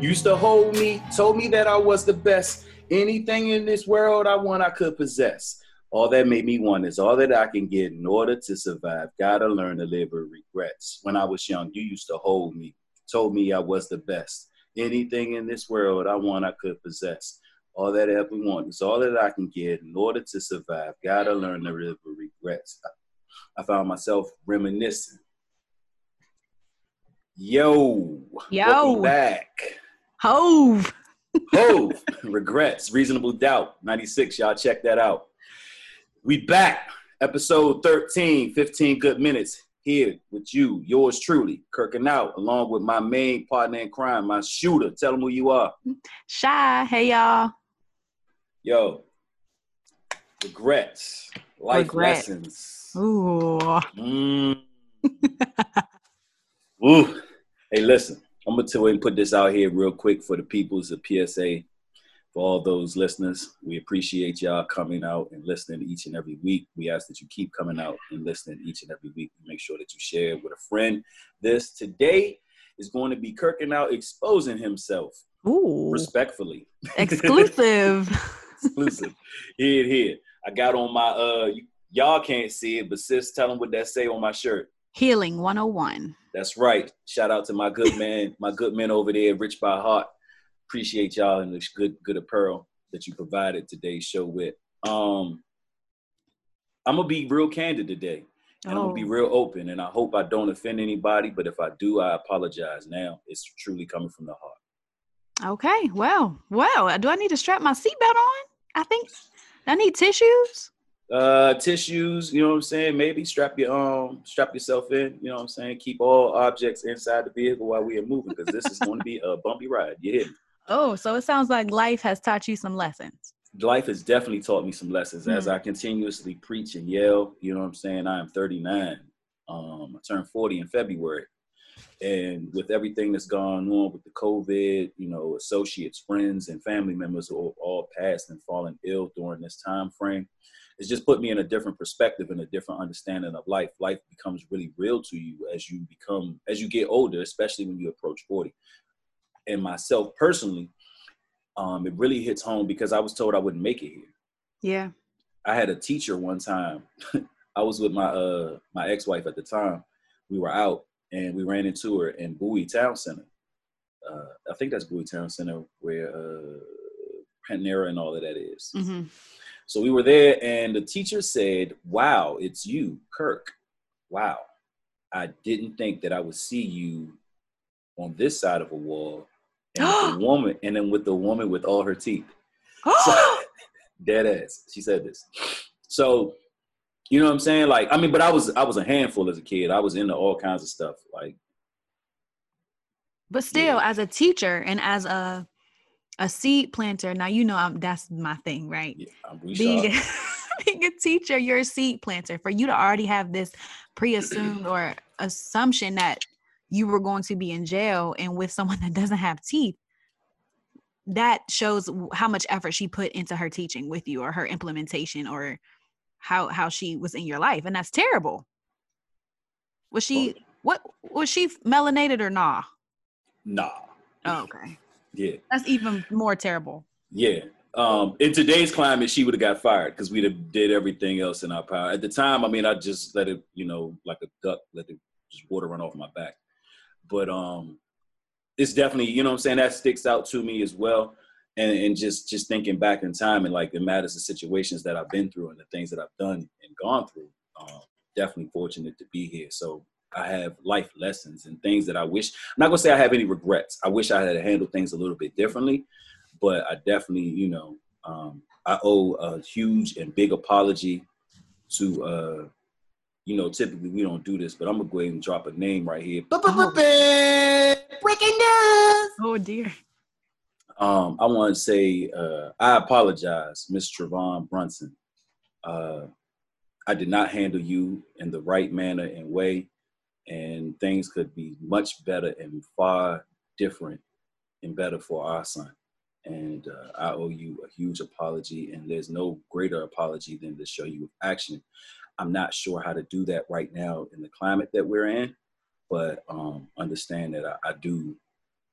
Used to hold me, told me that I was the best. Anything in this world I want, I could possess. All that made me want is all that I can get in order to survive. Gotta learn to live with regrets. When I was young, you used to hold me, told me I was the best. Anything in this world I want, I could possess. All that I ever want is all that I can get in order to survive. Gotta learn to live with regrets. I found myself reminiscing. Yo. Welcome back. Hove. Hove. Regrets, Reasonable Doubt, 96. Y'all check that out. We back, episode 13, 15 good minutes, here with you, yours truly, Kirking Out, along with my main partner in crime, my shooter. Tell them who you are. Shy, hey y'all. Yo, regrets, life lessons. Ooh. Ooh. Hey, listen, I'm going to put this out here real quick for the people's of PSA. For all those listeners, we appreciate y'all coming out and listening each and every week. We ask that you keep coming out and listening each and every week. Make sure that you share it with a friend. This today is going to be Kirking Out exposing himself. Ooh. Respectfully. Exclusive. Exclusive. Here. I got on my, y'all can't see it, but sis, tell them what that say on my shirt. Healing 101. That's right. Shout out to my good man over there, Rich by Heart. Appreciate y'all and the good apparel that you provided today's show with. I'm going to be real candid today, and I'm going to be real open, and I hope I don't offend anybody, but if I do, I apologize now. It's truly coming from the heart. Okay, well, do I need to strap my seatbelt on? I think I need tissues. You know what I'm saying? Maybe strap yourself in, you know what I'm saying? Keep all objects inside the vehicle while we are moving, because this is going to be a bumpy ride. You hear me? Oh, so it sounds like life has taught you some lessons. Life has definitely taught me some lessons. Mm-hmm. As I continuously preach and yell, you know what I'm saying? I am 39. I turned 40 in February. And with everything that's gone on with the COVID, you know, associates, friends, and family members who all passed and fallen ill during this time frame, it's just put me in a different perspective and a different understanding of life. Life becomes really real to you as you get older, especially when you approach 40. And myself personally, it really hits home because I was told I wouldn't make it here. Yeah. I had a teacher one time. I was with my ex-wife at the time. We were out and we ran into her in Bowie Town Center. I think that's Bowie Town Center where Panera and all of that is. Mm-hmm. So we were there and the teacher said, "Wow, it's you, Kirk. Wow. I didn't think that I would see you on this side of a wall." And then with the woman with all her teeth. So, dead ass. She said this. So, you know what I'm saying? Like, I mean, but I was a handful as a kid. I was into all kinds of stuff. Like, but still, yeah. As a teacher and as a seed planter, now you know that's my thing, right? Yeah, being a teacher, you're a seed planter. For you to already have this pre-assumed or assumption that you were going to be in jail and with someone that doesn't have teeth, that shows how much effort she put into her teaching with you or her implementation or how she was in your life. And that's terrible. Was she melanated or nah? Nah. Oh, okay. Yeah. That's even more terrible. Yeah. In today's climate, she would have got fired because we'd have did everything else in our power. At the time, I mean, I just let it, you know, like a duck, let the water run off my back. But it's definitely, you know what I'm saying, that sticks out to me as well. And just thinking back in time and like the matters and situations that I've been through and the things that I've done and gone through, definitely fortunate to be here. So I have life lessons and things that I wish, I'm not going to say I have any regrets. I wish I had handled things a little bit differently, but I definitely, you know, I owe a huge and big apology to, you know, typically we don't do this, but I'm going to go ahead and drop a name right here. Breaking news! Oh, dear. I want to say I apologize, Ms. Travon Brunson. I did not handle you in the right manner and way, and things could be much better and far different and better for our son. And I owe you a huge apology, and there's no greater apology than to show you action. I'm not sure how to do that right now in the climate that we're in, but understand that I do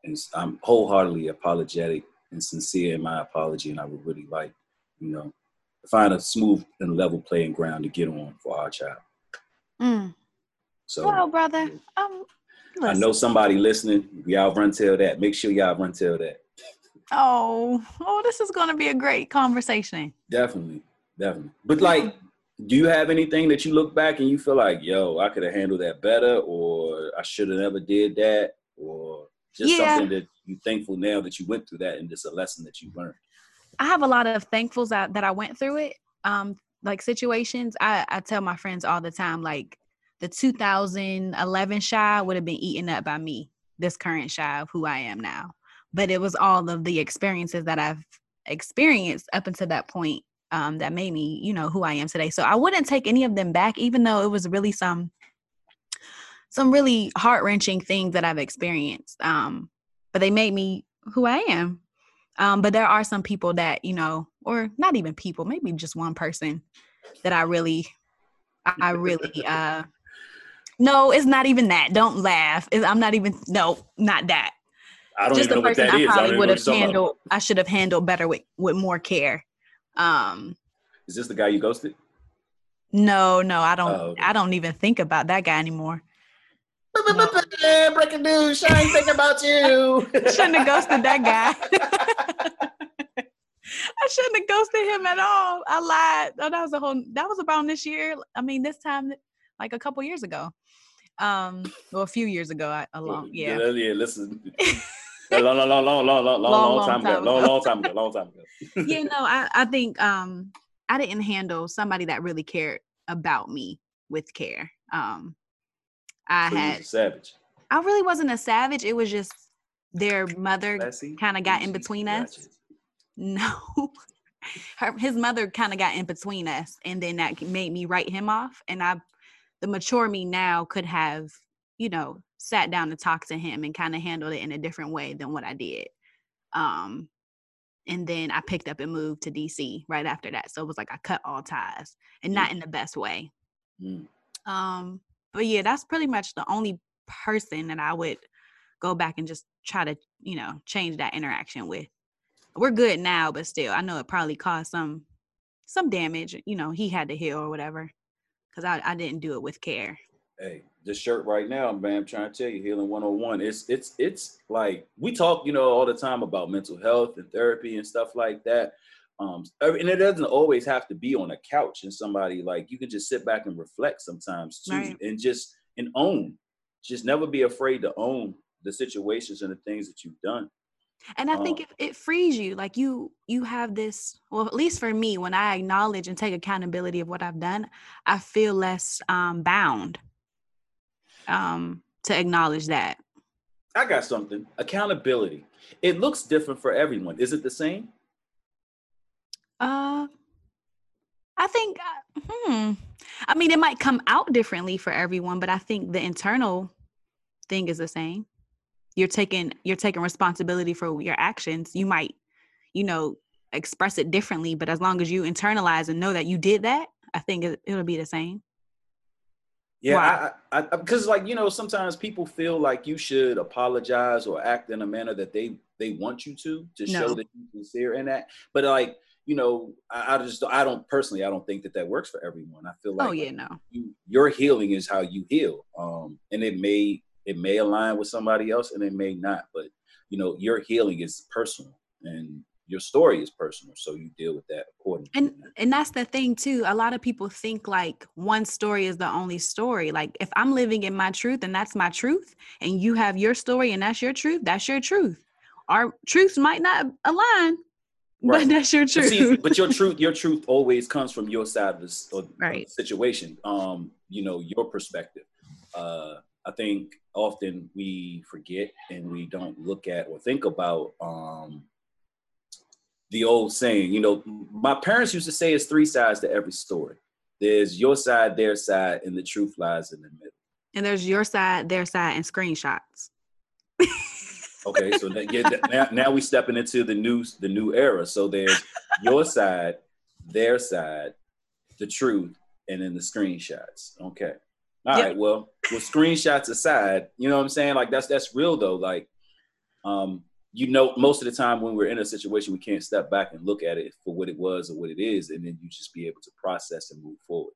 And I'm wholeheartedly apologetic and sincere in my apology, and I would really like, you know, to find a smooth and level playing ground to get on for our child. Mm. So, well, brother, I know somebody listening. Y'all run till that. Make sure y'all run till that. Oh, this is going to be a great conversation. Definitely. But like, do you have anything that you look back and you feel like, yo, I could have handled that better, or I should have never did that, or just something that you're thankful now that you went through that and just a lesson that you learned? I have a lot of thankfuls that I went through it. Like situations, I tell my friends all the time, like the 2011 Shy would have been eaten up by me, this current Shy of who I am now. But it was all of the experiences that I've experienced up until that point that made me, you know, who I am today. So I wouldn't take any of them back, even though it was really some really heart-wrenching things that I've experienced. But they made me who I am. But there are some people that, you know, or not even people, maybe just one person that I really no, it's not even that. Don't laugh. Not that. I don't just even know what that is. Probably would have handled. I should have handled better with more care. Is this the guy you ghosted? No, I don't. Oh, okay. I don't even think about that guy anymore. Breaking news. I ain't thinking about you. Shouldn't have ghosted that guy. I shouldn't have ghosted him at all. I lied. Oh, that was around this year. I mean, this time, like a couple years ago. A few years ago, listen. Long time ago. I think I didn't handle somebody that really cared about me with care. You was a savage. I really wasn't a savage. It was just their mother kind of got in between us. No, his mother kind of got in between us, and then that made me write him off. And the mature me now could have, you know, sat down to talk to him and kind of handled it in a different way than what I did. And then I picked up and moved to DC right after that. So it was like I cut all ties, and not in the best way. Mm. But yeah, that's pretty much the only person that I would go back and just try to, you know, change that interaction with. We're good now, but still, I know it probably caused some damage. You know, he had to heal or whatever, because I didn't do it with care. Hey, this shirt right now, man, I'm trying to tell you, Healing 101, it's like, we talk, you know, all the time about mental health and therapy and stuff like that. And it doesn't always have to be on a couch and somebody, like, you can just sit back and reflect sometimes too, right? and own, just never be afraid to own the situations and the things that you've done. And I think it frees you, like you have this, well, at least for me, when I acknowledge and take accountability of what I've done, I feel less bound to acknowledge that. I got something. Accountability. It looks different for everyone. Is it the same? I think, I mean, it might come out differently for everyone, but I think the internal thing is the same. You're taking responsibility for your actions. You might, you know, express it differently, but as long as you internalize and know that you did that, I think it'll be the same. Yeah, because like, you know, sometimes people feel like you should apologize or act in a manner that they want you to show that you're sincere in that. But like, you know, I don't think that works for everyone. I feel like, your healing is how you heal, and it may align with somebody else and it may not, but you know, your healing is personal and your story is personal. So you deal with that accordingly. And that's the thing too. A lot of people think like one story is the only story. Like if I'm living in my truth and that's my truth, and you have your story and that's your truth, that's your truth. Our truths might not align, right? But that's your truth. But your truth always comes from your side of the situation. You know, your perspective. I think often we forget and we don't look at or think about the old saying, you know, my parents used to say it's three sides to every story. There's your side, their side, and the truth lies in the middle. And there's your side, their side, and screenshots. Okay, so now we're stepping into the new era. So there's your side, their side, the truth, and then the screenshots. Okay. All right, well, with screenshots aside, you know what I'm saying? Like that's real though. Like, you know, most of the time when we're in a situation, we can't step back and look at it for what it was or what it is, and then you just be able to process and move forward.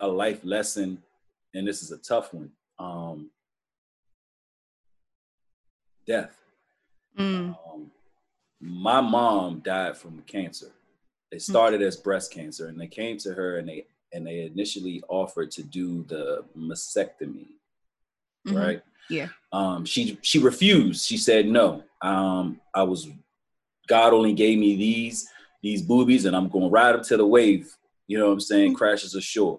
A life lesson, and this is a tough one, death. Mm. My mom died from cancer. It started as breast cancer, and they came to her and they initially offered to do the mastectomy, right? Yeah. She refused. She said no. God only gave me these boobies, and I'm going to ride up to the wave. You know what I'm saying? Crashes ashore.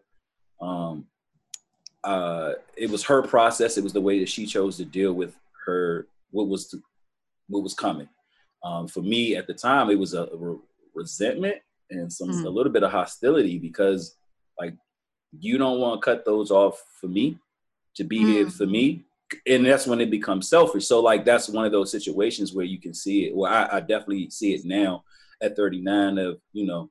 It was her process. It was the way that she chose to deal with her what was coming. For me at the time, it was a resentment and a little bit of hostility, because like, you don't want to cut those off for me to be here for me. And that's when it becomes selfish. So like, that's one of those situations where you can see it. Well, I definitely see it now at 39 of, you know,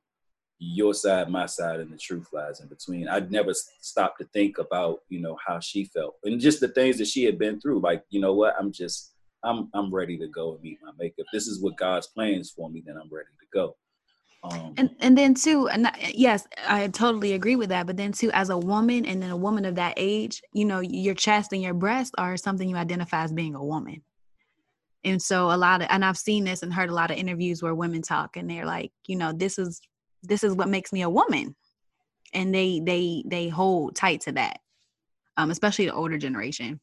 your side, my side, and the truth lies in between. I'd never stopped to think about, you know, how she felt and just the things that she had been through. Like, you know what, I'm ready to go and meet my maker. If this is what God's plans for me, then I'm ready to go. And then too, and yes, I totally agree with that. But then too, as a woman, and then a woman of that age, you know, your chest and your breast are something you identify as being a woman. And so and I've seen this and heard a lot of interviews where women talk, and they're like, you know, this is what makes me a woman. And they hold tight to that, especially the older generation.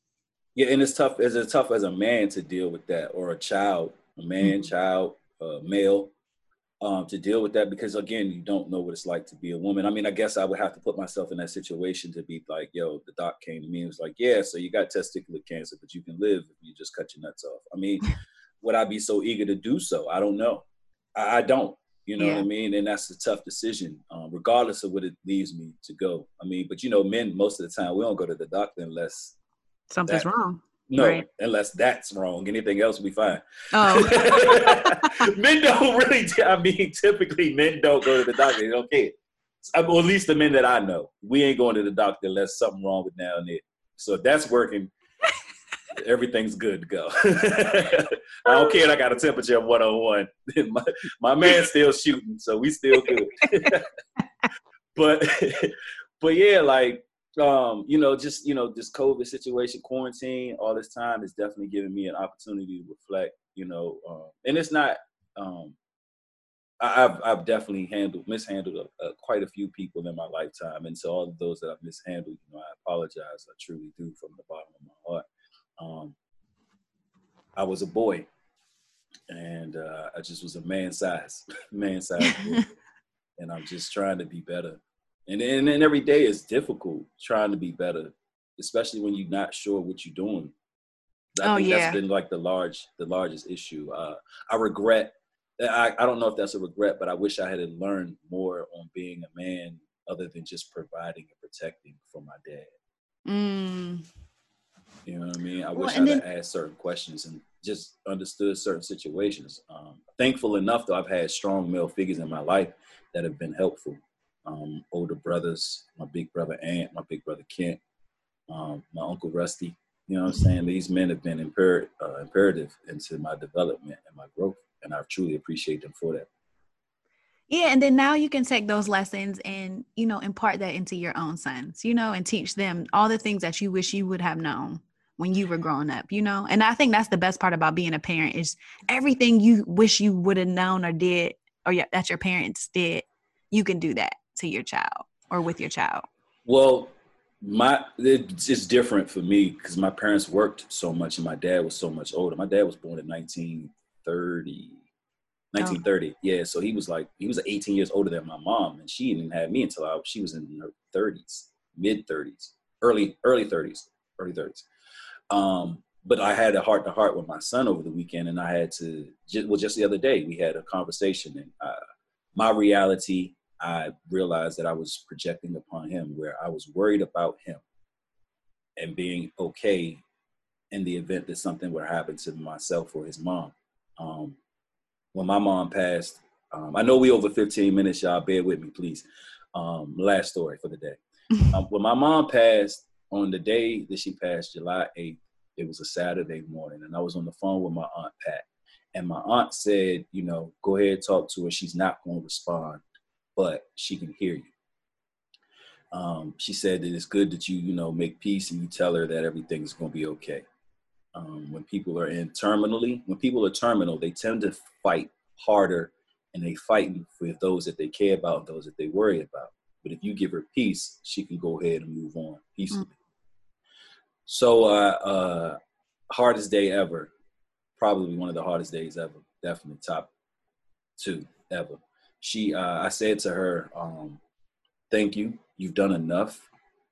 Yeah, and it's tough. It's as tough as a man to deal with that, or a child, male, to deal with that, because again, you don't know what it's like to be a woman. I mean, I guess I would have to put myself in that situation to be like, yo, the doc came to me and was like, yeah, so you got testicular cancer, but you can live if you just cut your nuts off. I mean, would I be so eager to do so? I don't know. I don't. You know what I mean? And that's a tough decision, regardless of what it leaves me to go. I mean, but you know, men, most of the time, we don't go to the doctor unless something's wrong. No, right. Unless that's wrong. Anything else will be fine. Oh. Men don't really, I mean, typically men don't go to the doctor. They don't care. Or at least the men that I know. We ain't going to the doctor unless something's wrong with now and then. So if that's working, everything's good to go. I don't care if I got a temperature of 101. My man's still shooting, so we still good. But yeah, like, you know, just, you know, this COVID situation, quarantine, all this time is definitely giving me an opportunity to reflect, you know, and it's not, I've definitely mishandled quite a few people in my lifetime. And to all of those that I've mishandled, you know, I apologize. I truly do from the bottom of my heart. I was a boy, and I just was a man size boy, and I'm just trying to be better. And every day is difficult trying to be better, especially when you're not sure what you're doing. I think that's been like the largest issue. I regret. I don't know if that's a regret, but I wish I had learned more on being a man other than just providing and protecting for my dad. Mm. You know what I mean? I wish I had asked certain questions and just understood certain situations. Thankful enough, though, I've had strong male figures in my life that have been helpful. Older brothers, my big brother Ant, my big brother Kent, my uncle Rusty. You know what I'm saying? These men have been imperative into my development and my growth, and I truly appreciate them for that. Yeah, and then now you can take those lessons and, you know, impart that into your own sons, you know, and teach them all the things that you wish you would have known when you were growing up, you know. And I think that's the best part about being a parent, is everything you wish you would have known or did, or that your parents did, you can do that to your child or with your child. Well, it's different for me because my parents worked so much and my dad was so much older. My dad was born in 1930. Oh. Yeah, so he was 18 years older than my mom, and she didn't have me until she was in her 30s, mid 30s, early 30s. But I had a heart-to-heart with my son over the weekend, and I had to, just the other day, we had a conversation, and my reality, I realized that I was projecting upon him, where I was worried about him and being okay in the event that something would happen to myself or his mom. When my mom passed, I know we over 15 minutes, y'all, bear with me, please. Last story for the day. When my mom passed, on the day that she passed, July 8th, It was a Saturday morning, and I was on the phone with my aunt Pat. And my aunt said, you know, go ahead, talk to her. She's not going to respond, but she can hear you. She said that it's good that you, you know, make peace and you tell her that everything's going to be okay. When people are terminal, they tend to fight harder, and they fighting for those that they care about, those that they worry about. But if you give her peace, she can go ahead and move on peacefully. So, hardest day ever. Probably one of the hardest days ever. Definitely top two ever. I said to her, thank you. You've done enough.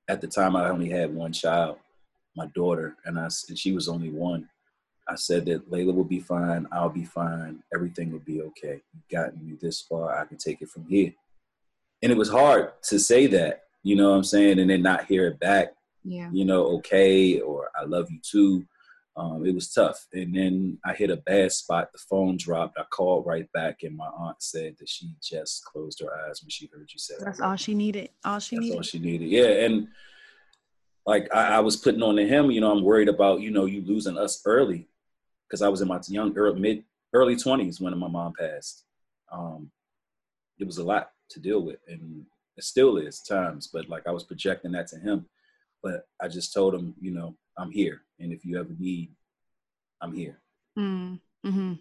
At the time, I only had one child, my daughter, and she was only one. I said that Layla will be fine. I'll be fine. Everything will be okay. You've gotten me this far. I can take it from here. And it was hard to say that, you know what I'm saying? And then not hear it back. Yeah. You know, okay, or I love you too. It was tough. And then I hit a bad spot. The phone dropped. I called right back, and my aunt said that she just closed her eyes when she heard you say that. That's all she needed. That's all she needed. Yeah. And like I was putting on to him, you know, I'm worried about, you know, you losing us early, because I was in my early 20s when my mom passed. It was a lot to deal with, and it still is times, but like I was projecting that to him. But I just told him, you know, I'm here. And if you ever need, I'm here. Mm-hmm.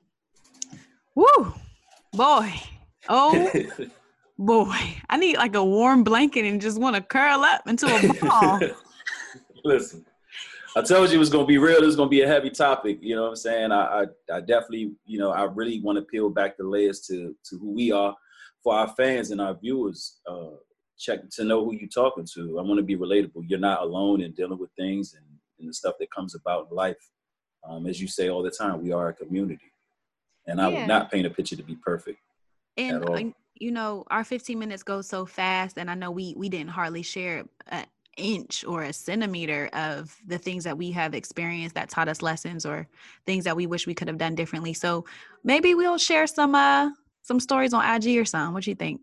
Woo, boy. Oh, boy. I need like a warm blanket and just want to curl up into a ball. Listen, I told you it was going to be real. It was going to be a heavy topic. You know what I'm saying? I definitely, you know, I really want to peel back the layers to who we are for our fans and our viewers. Check to know who you're talking to. I want to be relatable. You're not alone in dealing with things and the stuff that comes about in life. As you say all the time, we are a community. And I would not paint a picture to be perfect at all. You know, our 15 minutes go so fast, and I know we didn't hardly share an inch or a centimeter of the things that we have experienced that taught us lessons or things that we wish we could have done differently. So maybe we'll share some stories on IG or something. What do you think?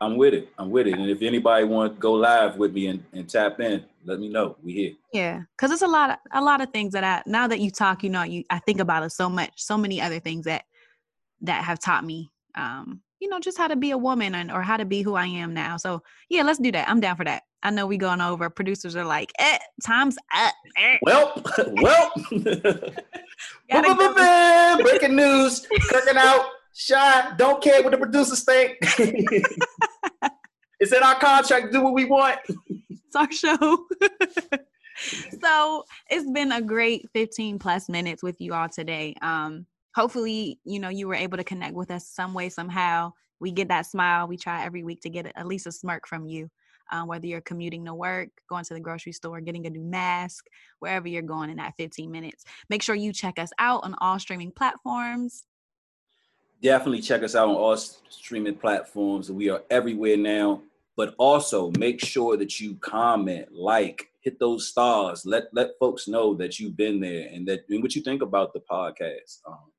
I'm with it. And if anybody wants to go live with me and tap in, let me know. We here. Yeah. Cause it's a lot of things that now that you talk, you know, I think about it so much, so many other things that have taught me, you know, just how to be a woman or how to be who I am now. So yeah, let's do that. I'm down for that. I know we going over. Producers are like, time's up. Well, breaking news, Kirking Out. Shy, don't care what the producers think. It's in our contract, do what we want. It's our show. So it's been a great 15 plus minutes with you all today. Hopefully, you know, you were able to connect with us some way, somehow. We get that smile. We try every week to get at least a smirk from you, whether you're commuting to work, going to the grocery store, getting a new mask, wherever you're going in that 15 minutes. Make sure you check us out on all streaming platforms. Definitely check us out on all streaming platforms. We are everywhere now, but also make sure that you comment, like, hit those stars. Let folks know that you've been there and what you think about the podcast.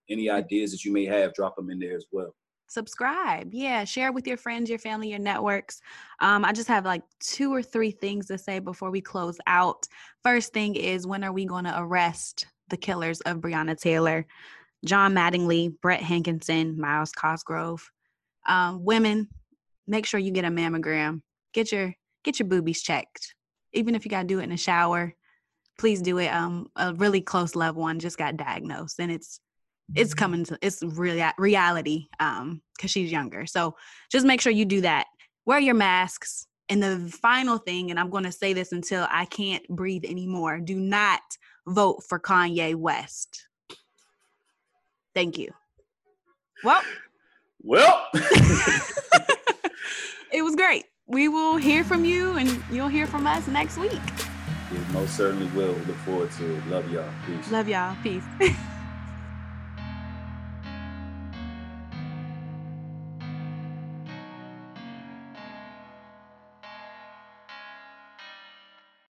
Any ideas that you may have, drop them in there as well. Subscribe. Yeah. Share with your friends, your family, your networks. I just have like 2 or 3 things to say before we close out. First thing is, when are we going to arrest the killers of Breonna Taylor, John Mattingly, Brett Hankinson, Miles Cosgrove? Women, make sure you get a mammogram. Get your boobies checked. Even if you got to do it in the shower, please do it. A really close loved one just got diagnosed, and it's coming to, it's really reality, because she's younger. So just make sure you do that. Wear your masks. And the final thing, and I'm going to say this until I can't breathe anymore, do not vote for Kanye West. Thank you. Well, it was great. We will hear from you, and you'll hear from us next week. It most certainly will. Look forward to it. Love y'all. Peace.